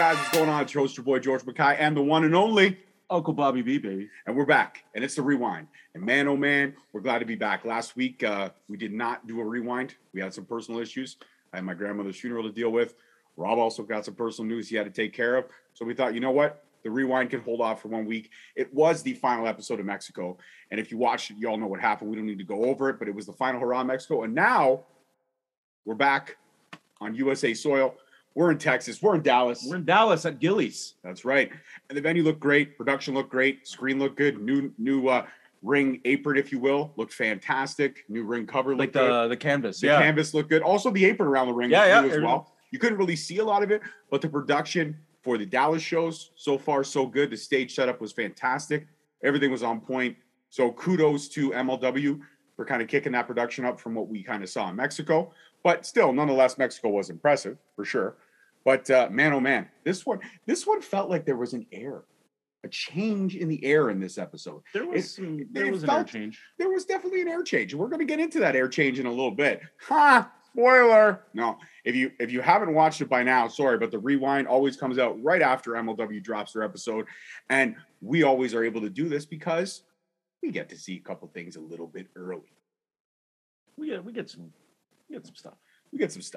guys? What's going on? It's your host, your boy, George McKay, and the one and only Uncle Bobby B, baby. And we're back, and it's the Rewind. And man, oh man, we're glad to be back. Last week, we did not do a Rewind. We had some personal issues. I had my grandmother's funeral to deal with. Rob also got some personal news he had to take care of. So we thought, you know what? The Rewind could hold off for 1 week. It was the final episode of Mexico. And if you watched it, you all know what happened. We don't need to go over it, but it was the final hurrah in Mexico. And now we're back on USA soil. We're in Texas. We're in Dallas. We're in Dallas at Gillies. That's right. And the venue looked great. Production looked great. Screen looked good. New ring apron, if you will, looked fantastic. New ring cover looked good. Like the canvas. The canvas looked good. Also, the apron around the ring looked good as well. You couldn't really see a lot of it, but the production for the Dallas shows, so far, so good. The stage setup was fantastic. Everything was on point. So kudos to MLW for kind of kicking that production up from what we kind of saw in Mexico. But still, nonetheless, Mexico was impressive, for sure. But man, oh man, this one felt like there was an error, a change in the air in this episode. There was an air change. There was definitely an air change. We're going to get into that air change in a little bit. Ha! Spoiler! No, if you haven't watched it by now, sorry, but the Rewind always comes out right after MLW drops their episode, and we always are able to do this because we get to see a couple things a little bit early. We get some stuff. Let's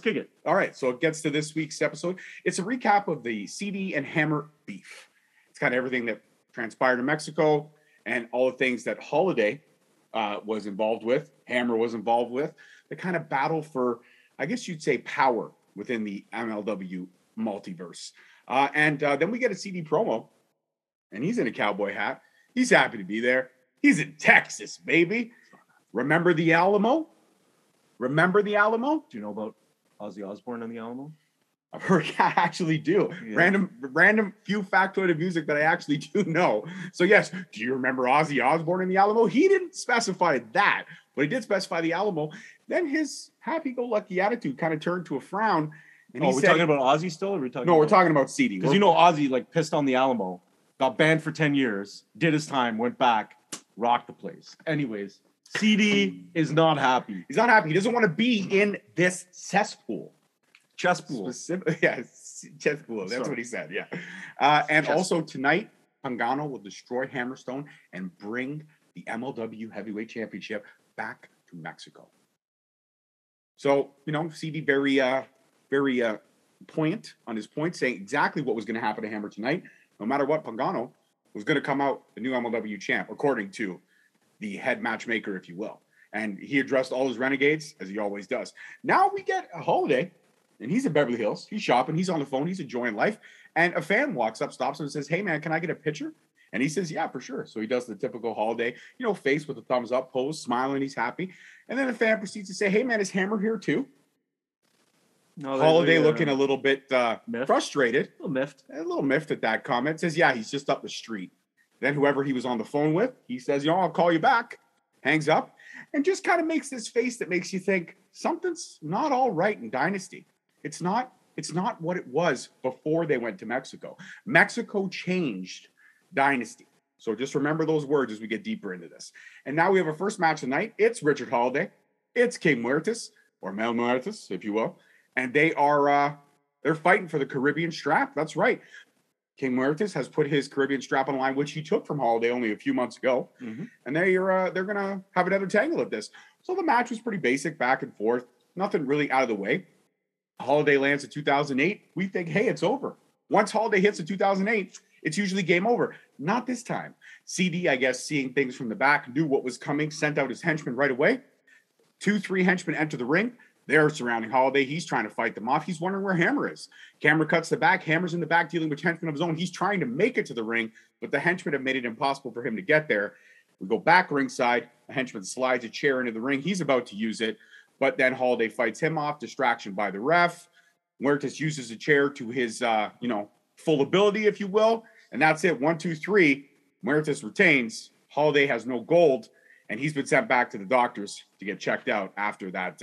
kick it. All right, so it gets to this week's episode. It's a recap of the CD and Hammer beef. It's kind of everything that transpired in Mexico and all the things that Holiday was involved with, Hammer was involved with, the kind of battle for, I guess you'd say, power within the MLW multiverse. And then we get a CD promo, and he's in a cowboy hat. He's happy to be there. He's in Texas, baby. Remember the Alamo? Do you know about Ozzy Osbourne and the Alamo? I've heard, I actually do. Yeah. Random few factoid of music that I actually do know. So yes, do you remember Ozzy Osbourne in the Alamo? He didn't specify that, but he did specify the Alamo. Then his happy-go-lucky attitude kind of turned to a frown. And he said, talking about Ozzy still? Or we're talking about CD. Because Ozzy pissed on the Alamo, got banned for 10 years, did his time, went back, rocked the place. Anyways, CD is not happy. He's not happy. He doesn't want to be in this cesspool. Chesspool. Chesspool. That's what he said, yeah. And also tonight, Pagano will destroy Hammerstone and bring the MLW Heavyweight Championship back to Mexico. So, CD very, very poignant on his point, saying exactly what was going to happen to Hammer tonight. No matter what, Pagano was going to come out the new MLW champ, according to the head matchmaker, if you will. And he addressed all his renegades, as he always does. Now we get a Holiday. And he's in Beverly Hills. He's shopping. He's on the phone. He's enjoying life. And a fan walks up, stops him, and says, "Hey, man, can I get a picture?" And he says, "Yeah, for sure." So he does the typical Holiday, face with a thumbs up pose, smiling. He's happy. And then the fan proceeds to say, "Hey, man, is Hammer here too?" No, Holiday looking a little bit frustrated. A little miffed at that comment. Says, "Yeah, he's just up the street." Then whoever he was on the phone with, he says, "I'll call you back." Hangs up and just kind of makes this face that makes you think something's not all right in Dynasty. It's not what it was before they went to Mexico. Mexico changed Dynasty. So just remember those words as we get deeper into this. And now we have our first match of the night. It's Richard Holiday. It's Que Muertes, or Mil Muertes, if you will. And they are they're fighting for the Caribbean strap. That's right. Que Muertes has put his Caribbean strap on the line, which he took from Holiday only a few months ago. Mm-hmm. And they're going to have another tangle at this. So the match was pretty basic, back and forth. Nothing really out of the way. Holiday lands in 2008, we think, hey, it's over. Once Holiday hits a 2008, it's usually game over. Not this time. CD, I guess, seeing things from the back, knew what was coming, sent out his henchmen right away. 2-3 henchmen enter the ring. They're surrounding Holiday. He's trying to fight them off. He's wondering where Hammer is. Camera cuts the back. Hammer's in the back dealing with henchmen of his own. He's trying to make it to the ring, but the henchmen have made it impossible for him to get there. We go back ringside. A henchman slides a chair into the ring. He's about to use it. But then Holiday fights him off, distraction by the ref. Muertes uses a chair to his, full ability, if you will. And that's it. 1, 2, 3. Muertes retains. Holiday has no gold. And he's been sent back to the doctors to get checked out after that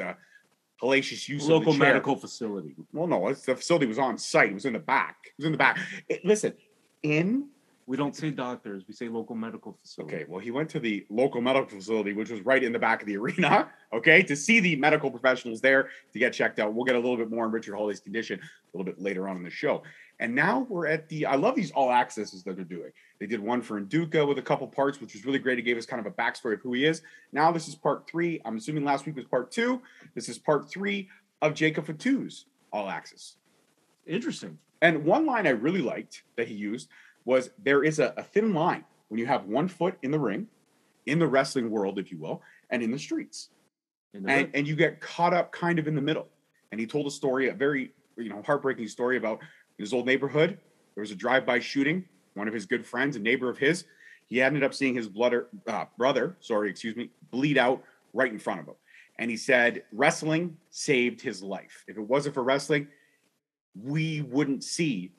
hellacious use of the chair. Local medical facility. Well, no, the facility was on site. It was in the back. Listen, in We don't say doctors. We say local medical facility. Okay, well, he went to the local medical facility, which was right in the back of the arena, okay, to see the medical professionals there to get checked out. We'll get a little bit more on Richard Holiday's condition a little bit later on in the show. And now we're at the – I love these all-accesses that they're doing. They did one for Nduka with a couple parts, which was really great. It gave us kind of a backstory of who he is. Now this is part three. I'm assuming last week was part two. This is part three of Jacob Fatu's all-access. Interesting. And one line I really liked that he used – was there is a thin line when you have one foot in the ring, in the wrestling world, if you will, and in the streets. And you get caught up kind of in the middle. And he told a story, a very, you know, heartbreaking story about his old neighborhood. There was a drive-by shooting. One of his good friends, a neighbor of his, he ended up seeing his brother bleed out right in front of him. And he said, wrestling saved his life. If it wasn't for wrestling, we wouldn't see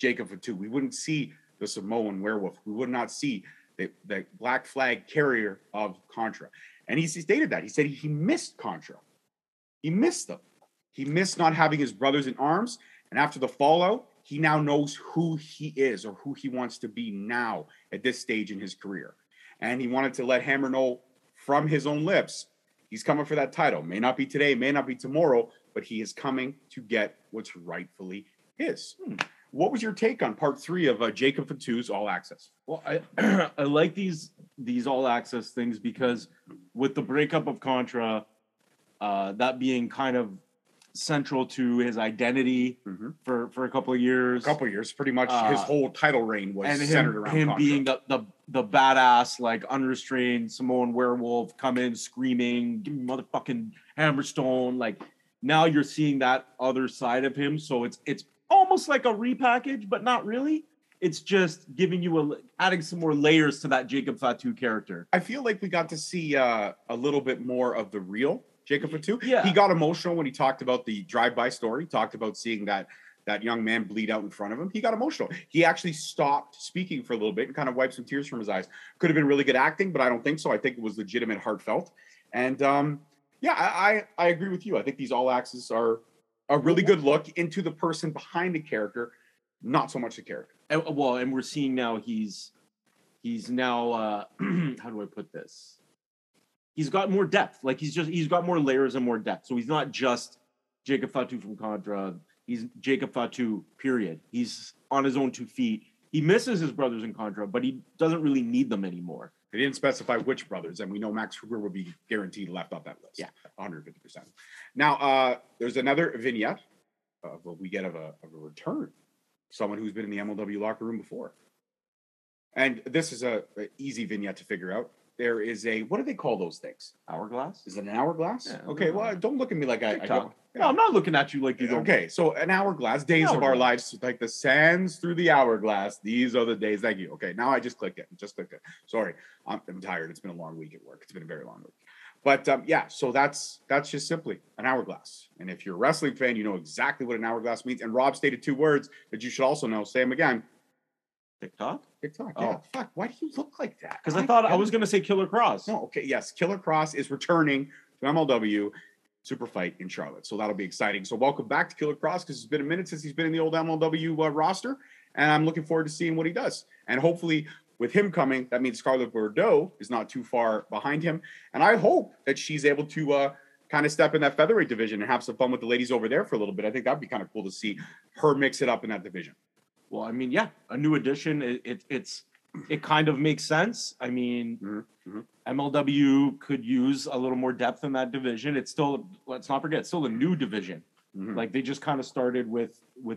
Jacob Fatu. We wouldn't see the Samoan werewolf. We would not see the black flag carrier of Contra. And he stated that. He said he missed Contra. He missed them. He missed not having his brothers in arms. And after the fallout, he now knows who he is or who he wants to be now at this stage in his career. And he wanted to let Hammer know from his own lips, he's coming for that title. May not be today, may not be tomorrow, but he is coming to get what's rightfully his. What was your take on part three of Jacob Fatu's All Access? Well, I like these All Access things because with the breakup of Contra, that being kind of central to his identity for a couple of years. A couple of years, pretty much his whole title reign was centered around him Contra. Being the badass, like unrestrained Samoan werewolf, come in screaming, give me motherfucking Hammerstone. Like now you're seeing that other side of him, so it's almost like a repackage, but not really. It's just giving you adding some more layers to that Jacob Fatu character. I feel like we got to see a little bit more of the real Jacob Fatu. Yeah. He got emotional when he talked about the drive-by story, talked about seeing that young man bleed out in front of him. He got emotional. He actually stopped speaking for a little bit and kind of wiped some tears from his eyes. Could have been really good acting, but I don't think so. I think it was legitimate, heartfelt. And I agree with you. I think these All Access are a really good look into the person behind the character, not so much the character. And we're seeing now he's now how do I put this? He's got more depth. Like he's got more layers and more depth. So he's not just Jacob Fatu from Contra. He's Jacob Fatu, period. He's on his own two feet. He misses his brothers in Contra, but he doesn't really need them anymore. They didn't specify which brothers, and we know Max Kruger will be guaranteed left off that list. Yeah, 150%. Now, there's another vignette of what we get of a return. Someone who's been in the MLW locker room before. And this is an easy vignette to figure out. There is what do they call those things? Hourglass? Is it an hourglass? Yeah, okay, well, don't look at me like I don't. Yeah. No, I'm not looking at you like you don't. Okay, so an hourglass, days of our lives, like the sands through the hourglass. These are the days. Thank you. Okay, now I just clicked it. Sorry, I'm tired. It's been a long week at work. It's been a very long week. But so that's just simply an hourglass. And if you're a wrestling fan, you know exactly what an hourglass means. And Rob stated two words that you should also know. Say them again. TikTok. Oh, yeah. Fuck. Why do you look like that? Because I thought I was going to say Killer Kross. No, okay. Yes. Killer Kross is returning to MLW Super Fight in Charlotte. So that'll be exciting. So welcome back to Killer Kross because it's been a minute since he's been in the old MLW roster. And I'm looking forward to seeing what he does. And hopefully with him coming, that means Scarlett Bordeaux is not too far behind him. And I hope that she's able to kind of step in that featherweight division and have some fun with the ladies over there for a little bit. I think that'd be kind of cool to see her mix it up in that division. Well, I mean, yeah, a new addition. It kind of makes sense. I mean, MLW could use a little more depth in that division. It's still, let's not forget, it's still a new division. Mm-hmm. Like they just kind of started with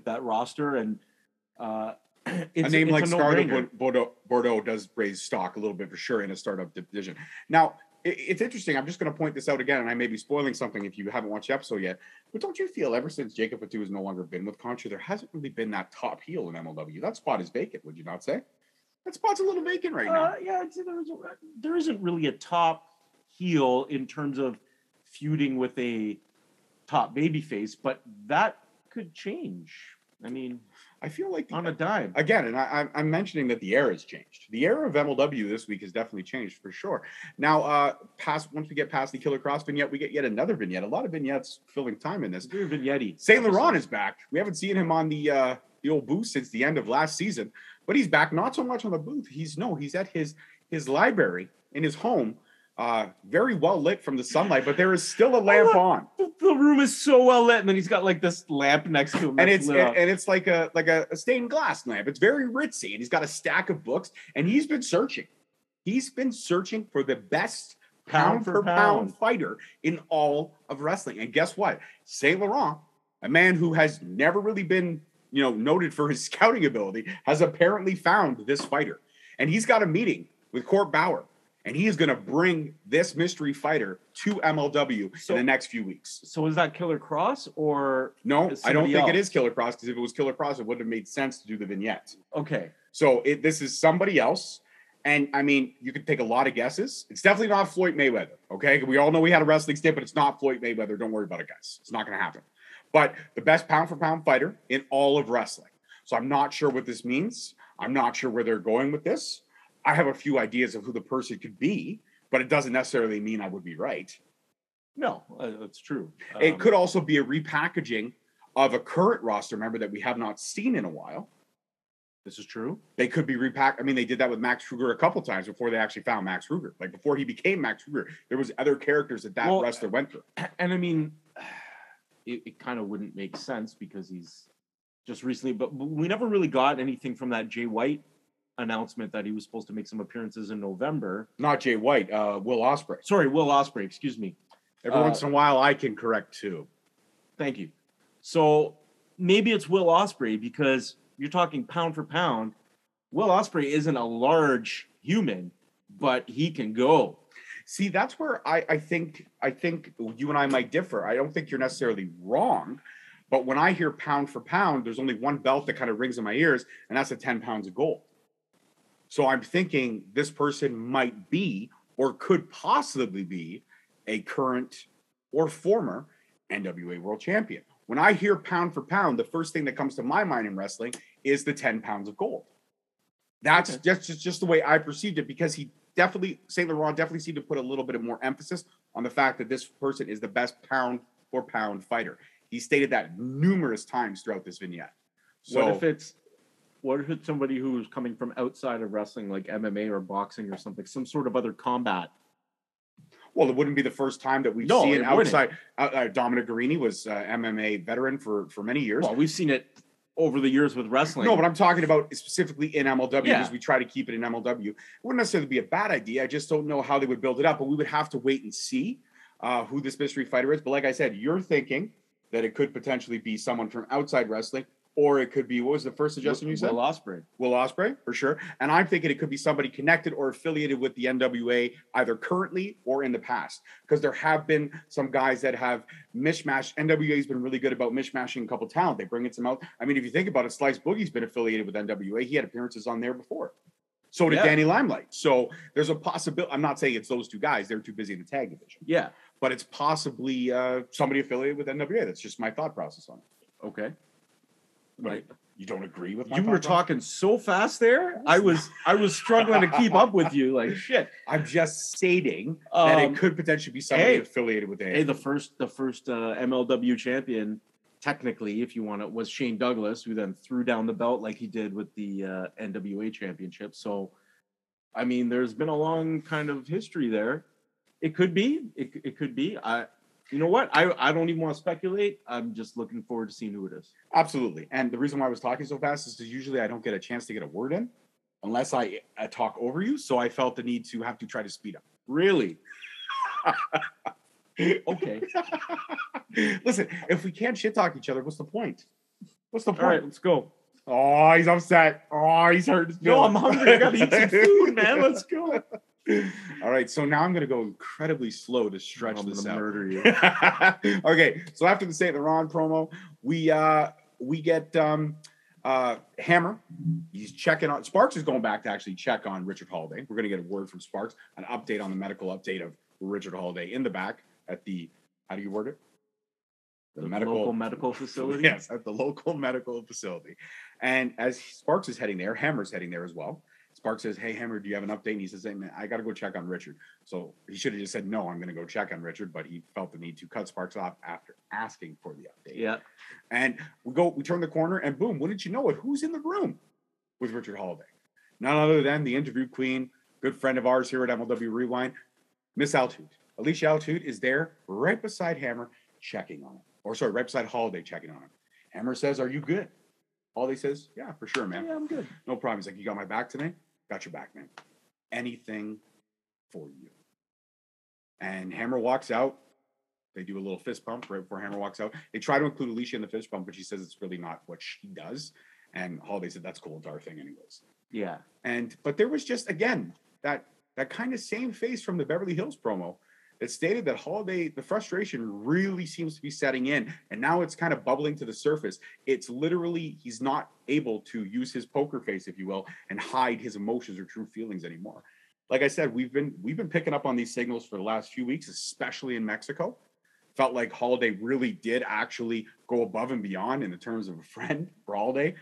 that roster, and it's like Scarlett Bordeaux does raise stock a little bit for sure in a startup division. Now, it's interesting. I'm just going to point this out again, and I may be spoiling something if you haven't watched the episode yet. But don't you feel ever since Jacob Fatu has no longer been with Contra, there hasn't really been that top heel in MLW? That spot is vacant, would you not say? That spot's a little vacant right now. Yeah, there isn't really a top heel in terms of feuding with a top babyface, but that could change. I mean, I feel like on a dime again, and I'm mentioning that the era has changed. The era of MLW this week has definitely changed for sure. Now, once we get past the Killer Kross vignette, we get yet another vignette. A lot of vignettes filling time in this. St. Laurent is back. We haven't seen him on the old booth since the end of last season. But he's back, not so much on the booth. He's at his library in his home, very well lit from the sunlight, but there is still a lamp on. The room is so well lit, and then he's got like this lamp next to him, and it's like a stained glass lamp. It's very ritzy, and he's got a stack of books, and he's been searching. He's been searching for the best pound-for-pound fighter in all of wrestling. And guess what? St. Laurent, a man who has never really been, noted for his scouting ability, has apparently found this fighter. And he's got a meeting with Court Bauer, and he is going to bring this mystery fighter to MLW in the next few weeks. So is that Killer Kross or no? I don't think it is Killer Kross, because if it was Killer Kross, it wouldn't have made sense to do the vignette. Okay. So this is somebody else. And, you could take a lot of guesses. It's definitely not Floyd Mayweather, okay? We all know he had a wrestling stint, but it's not Floyd Mayweather. Don't worry about it, guys. It's not going to happen. But the best pound-for-pound fighter in all of wrestling. So I'm not sure what this means. I'm not sure where they're going with this. I have a few ideas of who the person could be, but it doesn't necessarily mean I would be right. No, that's true. It could also be a repackaging of a current roster member that we have not seen in a while. This is true. They could be repacked. They did that with Max Kruger a couple times before they actually found Max Kruger. Like, before he became Max Kruger, there was other characters that wrestler went through. And it kind of wouldn't make sense because he's just recently. But we never really got anything from that Jay White announcement that he was supposed to make some appearances in November. Not Jay White. Will Ospreay. Sorry, Will Ospreay. Excuse me. Every once in a while, I can correct too. Thank you. So maybe it's Will Ospreay, because you're talking pound for pound. Will Ospreay isn't a large human, but he can go. See, that's where I think you and I might differ. I don't think you're necessarily wrong, but when I hear pound for pound, there's only one belt that kind of rings in my ears, and that's a 10 pounds of gold. So I'm thinking this person might be, or could possibly be, a current or former NWA World Champion. When I hear pound for pound, the first thing that comes to my mind in wrestling is the 10 pounds of gold. That's just the way I perceived it, because he definitely, St. Laurent definitely seemed to put a little bit of more emphasis on the fact that this person is the best pound for pound fighter. He stated that numerous times throughout this vignette. So what if it's somebody who's coming from outside of wrestling, like MMA or boxing or something, some sort of other combat? Well, it wouldn't be the first time that we've seen it outside. Dominic Guarini was MMA veteran for many years. Well, we've seen it over the years with wrestling. No, but I'm talking about specifically in MLW, because we try to keep it in MLW. It wouldn't necessarily be a bad idea. I just don't know how they would build it up, but we would have to wait and see who this mystery fighter is. But like I said, you're thinking that it could potentially be someone from outside wrestling, or it could be, what was the first suggestion you said? Will Ospreay. Will Ospreay, for sure. And I'm thinking it could be somebody connected or affiliated with the NWA, either currently or in the past. Because there have been some guys that have mishmashed. NWA's been really good about mishmashing a couple of talent. They bring in some out. If you think about it, Slice Boogie's been affiliated with NWA. He had appearances on there before. So did Danny Limelight. So there's a possibility. I'm not saying it's those two guys. They're too busy in the tag division. Yeah. But it's possibly somebody affiliated with NWA. That's just my thought process on it. Okay. Right. You don't agree with my you were process? Talking so fast there. I was struggling to keep up with you. Like, shit. I'm just stating that it could potentially be somebody affiliated with AAA. Hey, the first MLW champion, technically, if you want it, was Shane Douglas, who then threw down the belt like he did with the NWA championship. So, there's been a long kind of history there. It could be. It could be. You know what? I don't even want to speculate. I'm just looking forward to seeing who it is. Absolutely. And the reason why I was talking so fast is because usually I don't get a chance to get a word in unless I talk over you. So I felt the need to have to try to speed up. Really? Okay. Listen, if we can't shit talk each other, what's the point? All right, let's go. Oh, he's upset. Oh, he's hurt. No, I'm hungry. I got to eat some food, man. Let's go. All right, so now I'm going to go incredibly slow to stretch this out. I'm going to murder you. Okay, so after the St. Laurent promo, we get Hammer. He's checking on. Sparks is going back to actually check on Richard Holiday. We're going to get a word from Sparks, an update on the medical update of Richard Holiday in the back at the, how do you word it? The local medical facility? Yes, at the local medical facility. And as Sparks is heading there, Hammer's heading there as well. Sparks says, "Hey, Hammer, do you have an update?" And he says, "Hey, man, I got to go check on Richard." So he should have just said, "No, I'm going to go check on Richard," but he felt the need to cut Sparks off after asking for the update. Yeah. And we turn the corner, and boom, wouldn't you know it, who's in the room? with Richard Holiday. None other than the interview queen, good friend of ours here at MLW Rewind, Miss Altoot. Alicia Altoot is there right beside Hammer checking on him. Or sorry, right beside Holiday checking on him. Hammer says, "Are you good?" Holiday says, "Yeah, for sure, man. Yeah, I'm good. No problem." He's like, "You got my back today?" "Got your back, man. Anything for you." And Hammer walks out. They do a little fist pump right before Hammer walks out. They try to include Alicia in the fist pump, but she says it's really not what she does. And Holiday said, "That's cool. It's our thing anyways." Yeah. And, but there was just, again, that kind of same face from the Beverly Hills promo that stated that Holiday, the frustration really seems to be setting in. And now it's kind of bubbling to the surface. It's literally, he's not able to use his poker face, if you will, and hide his emotions or true feelings anymore. Like I said, we've been picking up on these signals for the last few weeks, especially in Mexico. Felt like Holiday really did actually go above and beyond in the terms of a friend for Holiday,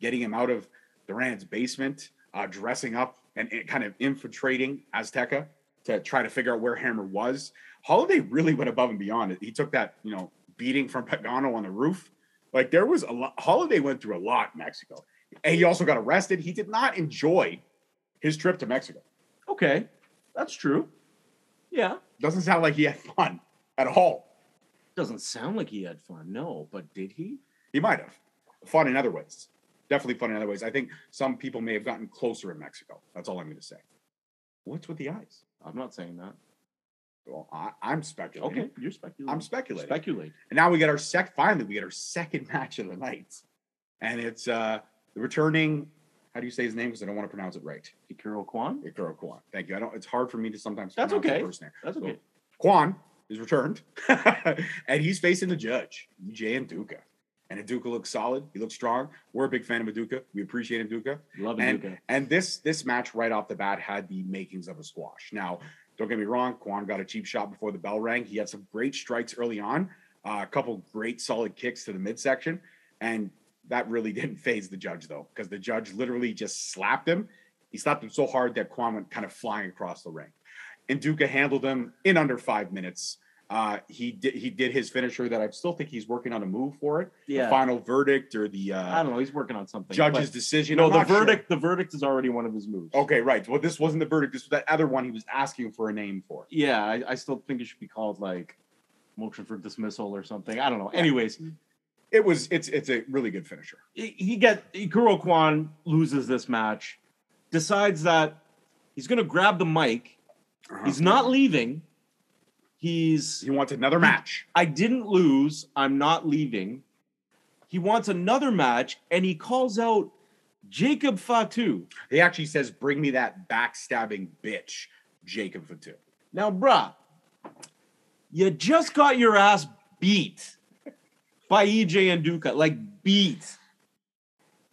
getting him out of Durant's basement, dressing up and kind of infiltrating Azteca to try to figure out where Hammer was. Holiday really went above and beyond. He took that, beating from Pagano on the roof. Like, there was a lot. Holiday went through a lot in Mexico. And he also got arrested. He did not enjoy his trip to Mexico. Okay, that's true. Yeah. Doesn't sound like he had fun at all. Doesn't sound like he had fun, no. But did he? He might have. Fun in other ways. Definitely fun in other ways. I think some people may have gotten closer in Mexico. That's all I'm going to say. What's with the eyes? I'm not saying that. Well, I'm speculating. Okay, you're speculating. I'm speculating. Speculate. And now we get our second match of the night. And it's the returning, how do you say his name? Because I don't want to pronounce it right. Ikuro Kwan? Ikuro Kwan. Thank you. It's hard for me to sometimes pronounce the first name. That's okay. So, Kwan is returned. And he's facing the judge, EJ Nduka. And Nduka looks solid. He looks strong. We're a big fan of Nduka. We appreciate Nduka. Love Nduka. And this match right off the bat had the makings of a squash. Now, don't get me wrong. Kwan got a cheap shot before the bell rang. He had some great strikes early on. A couple great solid kicks to the midsection. And that really didn't phase the judge, though, because the judge literally just slapped him. He slapped him so hard that Kwan went kind of flying across the ring. Nduka handled him in under 5 minutes. He did his finisher that I still think he's working on a move for it. Yeah. The final verdict or the I don't know, he's working on something. Judge's decision. No, the verdict is already one of his moves. Okay, right. Well, this wasn't the verdict, this was that other one he was asking for a name for. Yeah, I still think it should be called like motion for dismissal or something. I don't know. Yeah. Anyways, it's a really good finisher. Ikuro Kwan loses this match, decides that he's gonna grab the mic, he's not leaving. He wants another match. I didn't lose. I'm not leaving. He wants another match, and he calls out Jacob Fatu. He actually says, "Bring me that backstabbing bitch, Jacob Fatu." Now, bruh, you just got your ass beat by EJ Nduka, like beat.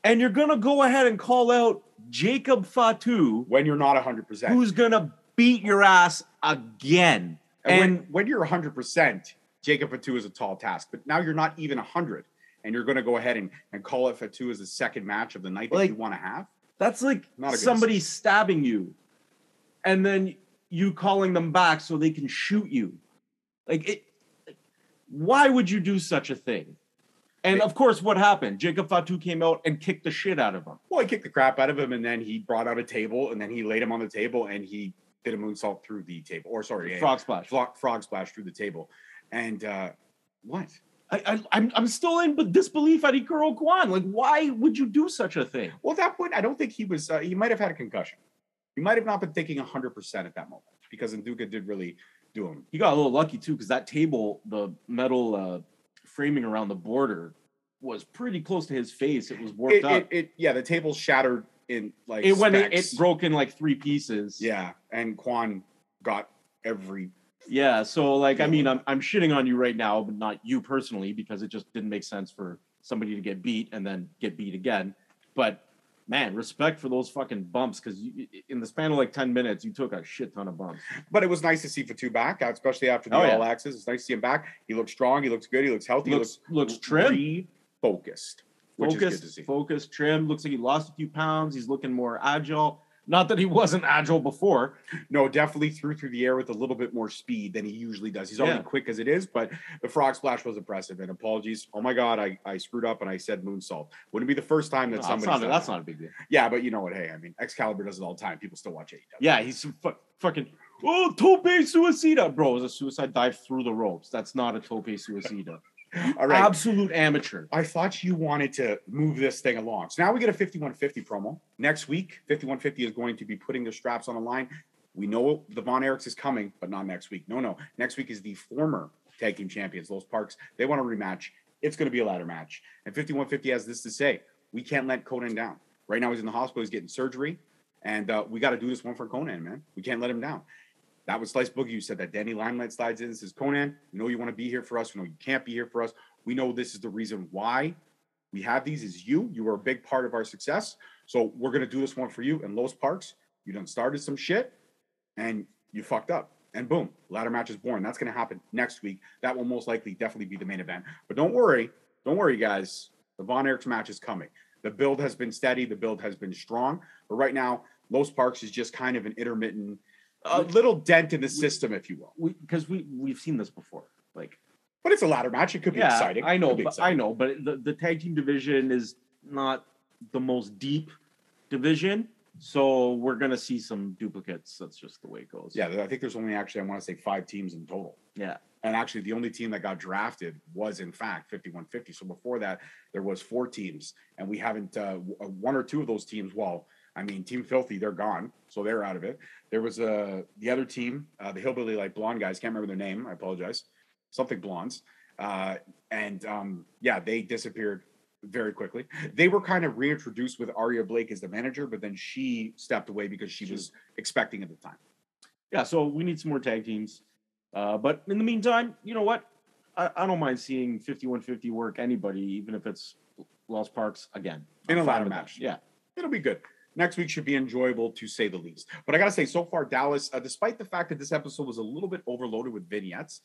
And you're going to go ahead and call out Jacob Fatu. When you're not 100%. Who's going to beat your ass again. And when you're 100%, Jacob Fatu is a tall task. But now you're not even 100, and you're going to go ahead and call it Fatu as the second match of the night that you want to have? That's like somebody stabbing you, and then you calling them back so they can shoot you. Why would you do such a thing? And, of course, what happened? Jacob Fatu came out and kicked the shit out of him. Well, he kicked the crap out of him, and then he brought out a table, and then he laid him on the table, and he did a moonsault through the table, frog splash through the table, and what? I'm still in disbelief at Ikuro Kwan. Like, why would you do such a thing? Well, at that point, I don't think he was. He might have had a concussion. He might have not been thinking 100% at that moment because Nduka did really do him. He got a little lucky too because that table, the metal framing around the border, was pretty close to his face. It was warped up. The table shattered. It broke in like three pieces. Yeah, and Kwan got every. Yeah, so I'm shitting on you right now, but not you personally because it just didn't make sense for somebody to get beat and then get beat again. But man, respect for those fucking bumps because in the span of like 10 minutes, you took a shit ton of bumps. But it was nice to see Fatu back, especially after the All Access. It's nice to see him back. He looks strong. He looks good. He looks healthy. He looks trim, refocused. Focused, trim. Looks like he lost a few pounds. He's looking more agile. Not that he wasn't agile before. No, definitely through the air with a little bit more speed than he usually does. He's already quick as it is, but the frog splash was impressive. And apologies. Oh, my God, I screwed up and I said moonsault. Wouldn't be the first time that somebody said that's not a big deal. Yeah, but you know what? Hey, I mean, Excalibur does it all the time. People still watch AEW. Yeah, he's fucking... Oh, tope suicida. Bro, it was a suicide dive through the ropes. That's not a tope suicida. All right. Absolute amateur. I thought you wanted to move this thing along. So now we get a 5150 promo. Next week, 5150 is going to be putting their straps on the line. We know the Von Erichs is coming, but not next week. No. Next week is the former tag team champions, Los Parks. They want a rematch. It's going to be a ladder match. And 5150 has this to say. We can't let Conan down. Right now he's in the hospital. He's getting surgery. And we got to do this one for Conan, man. We can't let him down. That was Slice Boogie who said that. Danny Limelight slides in and says, Conan, we know you want to be here for us. We know you can't be here for us. We know this is the reason why we have these is you. You were a big part of our success. So we're going to do this one for you. And Los Parks, you done started some shit and you fucked up. And boom, ladder match is born. That's going to happen next week. That will most likely definitely be the main event. But don't worry. Don't worry, guys. The Von Erichs match is coming. The build has been steady. The build has been strong. But right now, Los Parks is just kind of an intermittent little dent in the system, if you will, because we've seen this before. Like, but it's a ladder match; it could be exciting. I know, but the tag team division is not the most deep division, so we're gonna see some duplicates. That's just the way it goes. Yeah, I think there's only actually I want to say 5 teams in total. Yeah, and actually the only team that got drafted was in fact 5150. So before that, there was 4 teams, and we haven't one or two of those teams. Well, I mean, Team Filthy, they're gone, so they're out of it. There was the other team, the hillbilly like blonde guys. Can't remember their name. I apologize. Something blondes, they disappeared very quickly. They were kind of reintroduced with Aria Blake as the manager, but then she stepped away because she was expecting at the time. Yeah, so we need some more tag teams, but in the meantime, you know what? I don't mind seeing 5150 work anybody, even if it's Los Parks again in a ladder match. Yeah, it'll be good. Next week should be enjoyable, to say the least. But I got to say, so far, Dallas, despite the fact that this episode was a little bit overloaded with vignettes,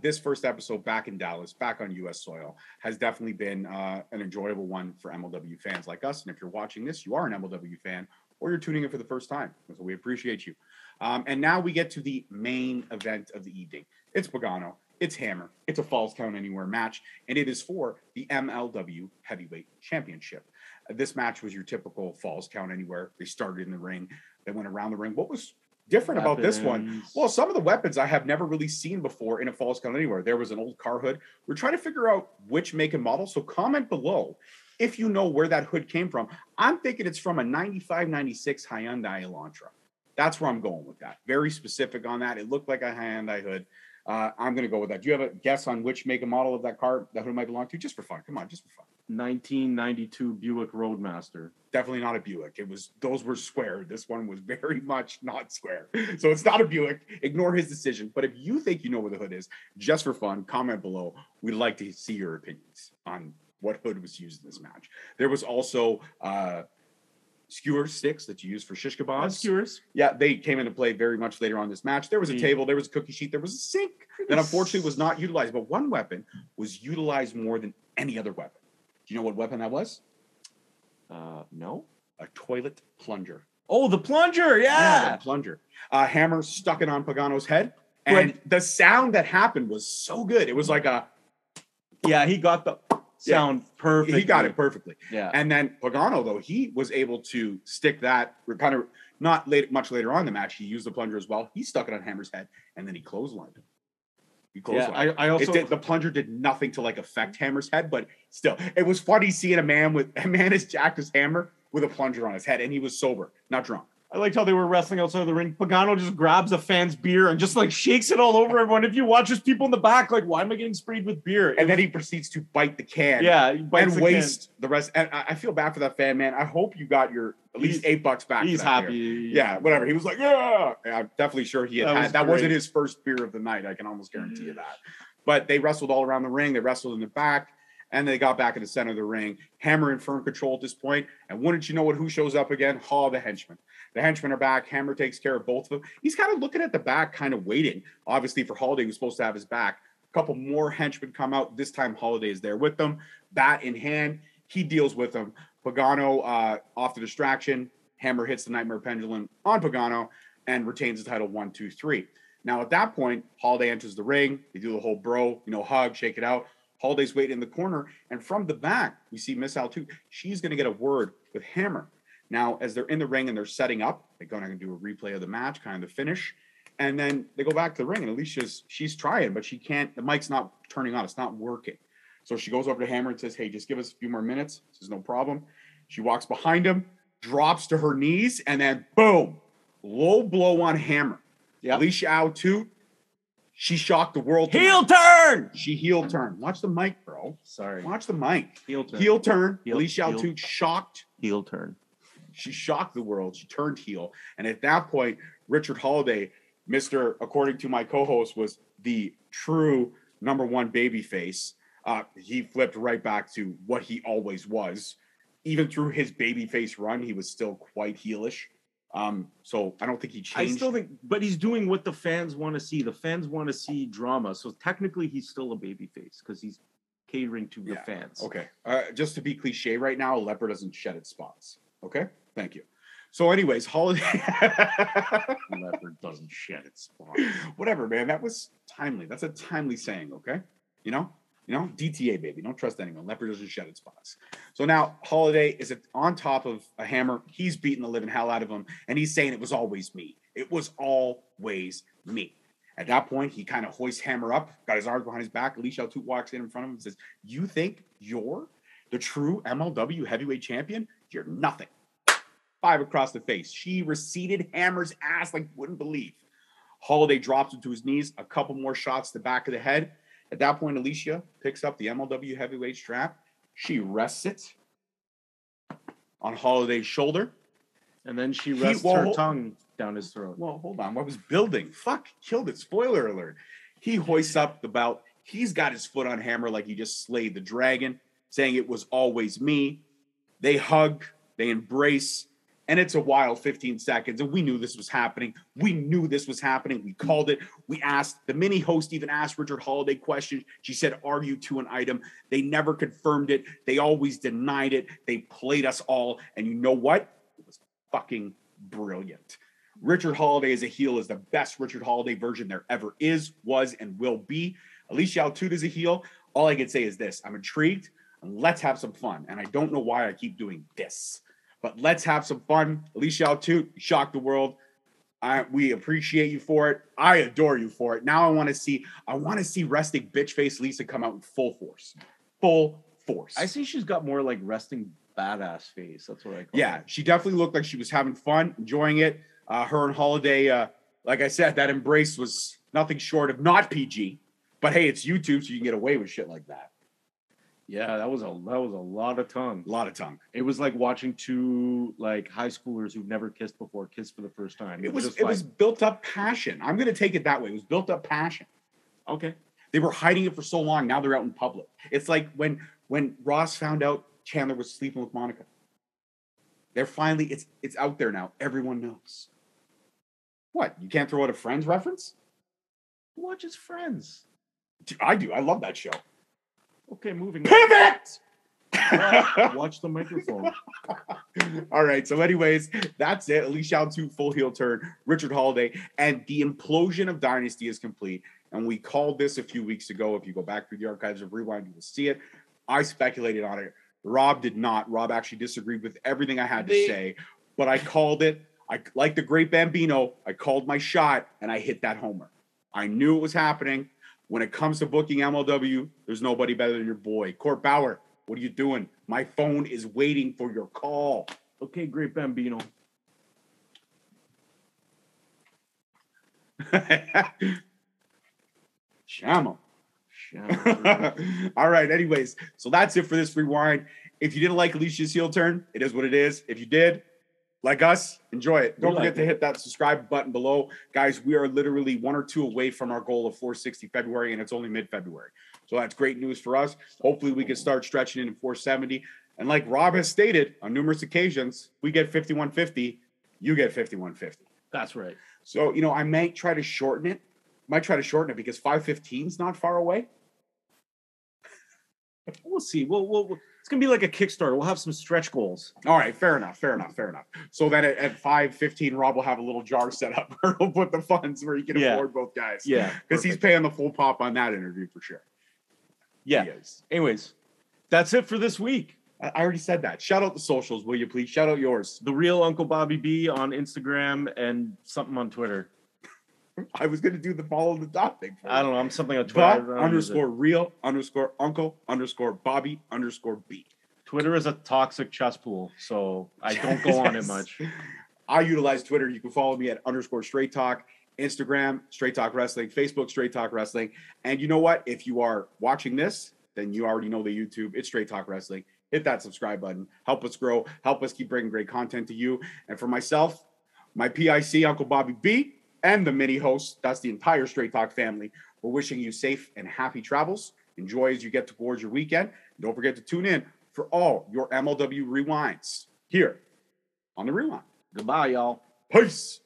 this first episode back in Dallas, back on U.S. soil, has definitely been an enjoyable one for MLW fans like us. And if you're watching this, you are an MLW fan, or you're tuning in for the first time. So we appreciate you. And now we get to the main event of the evening. It's Pagano. It's Hammer. It's a Falls Count Anywhere match. And it is for the MLW Heavyweight Championship. This match was your typical Falls Count Anywhere. They started in the ring. They went around the ring. What was different about this one? Well, some of the weapons I have never really seen before in a Falls Count Anywhere. There was an old car hood. We're trying to figure out which make and model. So comment below if you know where that hood came from. I'm thinking it's from a 95, 96 Hyundai Elantra. That's where I'm going with that. Very specific on that. It looked like a Hyundai hood. I'm going to go with that. Do you have a guess on which make and model of that car that hood might belong to? Just for fun. Come on, just for fun. 1992 Buick Roadmaster. Definitely not a Buick. It was, those were square. This one was very much not square. So it's not a Buick. Ignore his decision. But if you think you know where the hood is, just for fun, comment below. We'd like to see your opinions on what hood was used in this match. There was also skewer sticks that you use for shish kebabs. Skewers. Yeah, they came into play very much later on this match. There was a table, there was a cookie sheet, there was a sink that unfortunately was not utilized. But one weapon was utilized more than any other weapon. Do you know what weapon that was? No. A toilet plunger. Oh, the plunger, yeah. The plunger. Hammer stuck it on Pagano's head. And the sound that happened was so good. It was like a... Yeah, he got the... Sound perfect. He got it perfectly. Yeah. And then Pagano, though, he was able to stick that kind of not late, much later on in the match. He used the plunger as well. He stuck it on Hammer's head, and then he clotheslined him. The plunger did nothing to like affect Hammer's head, but still, it was funny seeing a man as jacked as Hammer with a plunger on his head, and he was sober, not drunk. I liked how they were wrestling outside of the ring. Pagano just grabs a fan's beer and just like shakes it all over everyone. If you watch, there's people in the back like, why am I getting sprayed with beer? And then he proceeds to bite the can. Yeah, he bites and waste the rest. And I feel bad for that fan, man. I hope you got your at least $8 back. He's happy. Yeah, whatever. He was like, yeah. I'm definitely sure he had. That wasn't his first beer of the night. I can almost guarantee you that. But they wrestled all around the ring. They wrestled in the back. And they got back in the center of the ring. Hammer in firm control at this point. And wouldn't you know it, who shows up again? Hall, the henchman. The henchmen are back. Hammer takes care of both of them. He's kind of looking at the back, kind of waiting, obviously, for Holiday, who's supposed to have his back. A couple more henchmen come out. This time, Holiday is there with them. Bat in hand. He deals with them. Pagano, off the distraction. Hammer hits the Nightmare Pendulum on Pagano and retains the title 1, 2, 3. Now, at that point, Holiday enters the ring. They do the whole bro, hug, shake it out. Holiday's waiting in the corner. And from the back, we see Miss Altoot. She's going to get a word with Hammer. Now, as they're in the ring and they're setting up, they're going to do a replay of the match, kind of the finish. And then they go back to the ring. And Alicia's, she's trying, but she can't. The mic's not turning on. It's not working. So she goes over to Hammer and says, hey, just give us a few more minutes. This is no problem. She walks behind him, drops to her knees, and then boom, low blow on Hammer. Yep. Alicia Altoot, she shocked the world. Heel turn! She heel turn. Watch the mic, bro. Sorry. Watch the mic. Heel turn. Heel turn. Alicia Altoot shocked. Heel turn. She shocked the world. She turned heel. And at that point, Richard Holiday, Mr. According to my co-host, was the true #1 babyface. He flipped right back to what he always was. Even through his babyface run, he was still quite heelish. So I don't think he changed. I still think, but he's doing what the fans want to see. The fans want to see drama. So technically he's still a babyface because he's catering to the fans. Okay. Just to be cliche right now, a leopard doesn't shed its spots. Okay. Thank you. So anyways, Holiday. Leopard doesn't shed its spots. Whatever, man. That was timely. That's a timely saying. Okay. You know, DTA, baby. Don't trust anyone. Leopard doesn't shed its spots. So now Holiday is on top of a Hammer. He's beating the living hell out of him. And he's saying it was always me. It was always me. At that point, he kind of hoists Hammer up, got his arms behind his back. Alicia Altoot walks in front of him and says, you think you're the true MLW heavyweight champion? You're nothing. 5 across the face. She receded Hammer's ass like you wouldn't believe. Holiday drops him to his knees. A couple more shots to the back of the head. At that point, Alicia picks up the MLW heavyweight strap. She rests it on Holiday's shoulder. And then she rests her tongue down his throat. Well, hold on. What was building? Fuck, killed it. Spoiler alert. He hoists up the belt. He's got his foot on Hammer like he just slayed the dragon, saying it was always me. They hug. They embrace. And it's a wild 15 seconds. And we knew this was happening. We knew this was happening. We called it. We asked. The mini host even asked Richard Holiday questions. She said, are you to an item? They never confirmed it. They always denied it. They played us all. And you know what? It was fucking brilliant. Richard Holiday as a heel is the best Richard Holiday version there ever is, was, and will be. Alicia Altoot is a heel. All I can say is this. I'm intrigued. And let's have some fun. And I don't know why I keep doing this. But let's have some fun. Alicia Altoot, shock the world. We appreciate you for it. I adore you for it. Now I want to see resting bitch face Lisa come out in full force. Full force. I see she's got more like resting badass face. That's what I call it. She definitely looked like she was having fun, enjoying it. Her and Holiday, like I said, that embrace was nothing short of not PG. But hey, it's YouTube, so you can get away with shit like that. Yeah, that was a lot of tongue. A lot of tongue. It was like watching two like high schoolers who've never kissed before kiss for the first time. It was built up passion. I'm gonna take it that way. It was built up passion. Okay. They were hiding it for so long. Now they're out in public. It's like when Ross found out Chandler was sleeping with Monica. They're finally it's out there now. Everyone knows. What? You can't throw out a Friends reference? Who watches Friends? I do. I love that show. Okay, moving on. Pivot! Watch the microphone. All right, so anyways, that's it. Alicia Altoot, full heel turn, Richard Holiday, and the implosion of Dynasty is complete. And we called this a few weeks ago. If you go back through the archives of Rewind, you will see it. I speculated on it. Rob did not. Rob actually disagreed with everything I had to say, but I called it. I like the great Bambino. I called my shot, and I hit that homer. I knew it was happening. When it comes to booking MLW, there's nobody better than your boy. Court Bauer, what are you doing? My phone is waiting for your call. Okay, great Bambino. Shamo. All right, anyways. So that's it for this rewind. If you didn't like Alicia's heel turn, it is what it is. If you did, like us, enjoy it. Don't forget to hit that subscribe button below. Guys, we are literally 1 or 2 away from our goal of 460 February, and it's only mid-February. So that's great news for us. Hopefully, we can start stretching into 470. And like Rob has stated on numerous occasions, we get 5150, you get 5150. That's right. So, I might try to shorten it because 515 is not far away. We'll see. We'll it's going to be like a Kickstarter. We'll have some stretch goals. All right. Fair enough. So then at 5:15, Rob will have a little jar set up where he'll put the funds where he can afford both guys. Yeah. Because he's paying the full pop on that interview for sure. Yeah. Anyways, that's it for this week. I already said that. Shout out the socials, will you please? Shout out yours. The Real Uncle Bobby B on Instagram and something on Twitter. I was going to do the follow the dot thing. I don't know. I'm something on Twitter. _real_uncle_uncle_bobby_b. Twitter is a toxic cesspool, so I don't go on it much. I utilize Twitter. You can follow me at _straight talk. Instagram, Straight Talk Wrestling. Facebook, Straight Talk Wrestling. And you know what? If you are watching this, then you already know the YouTube. It's Straight Talk Wrestling. Hit that subscribe button. Help us grow. Help us keep bringing great content to you. And for myself, my PIC, Uncle Bobby B, and the mini hosts, that's the entire Straight Talk family, we're wishing you safe and happy travels. Enjoy as you get towards your weekend. And don't forget to tune in for all your MLW rewinds here on The Rewind. Goodbye, y'all. Peace.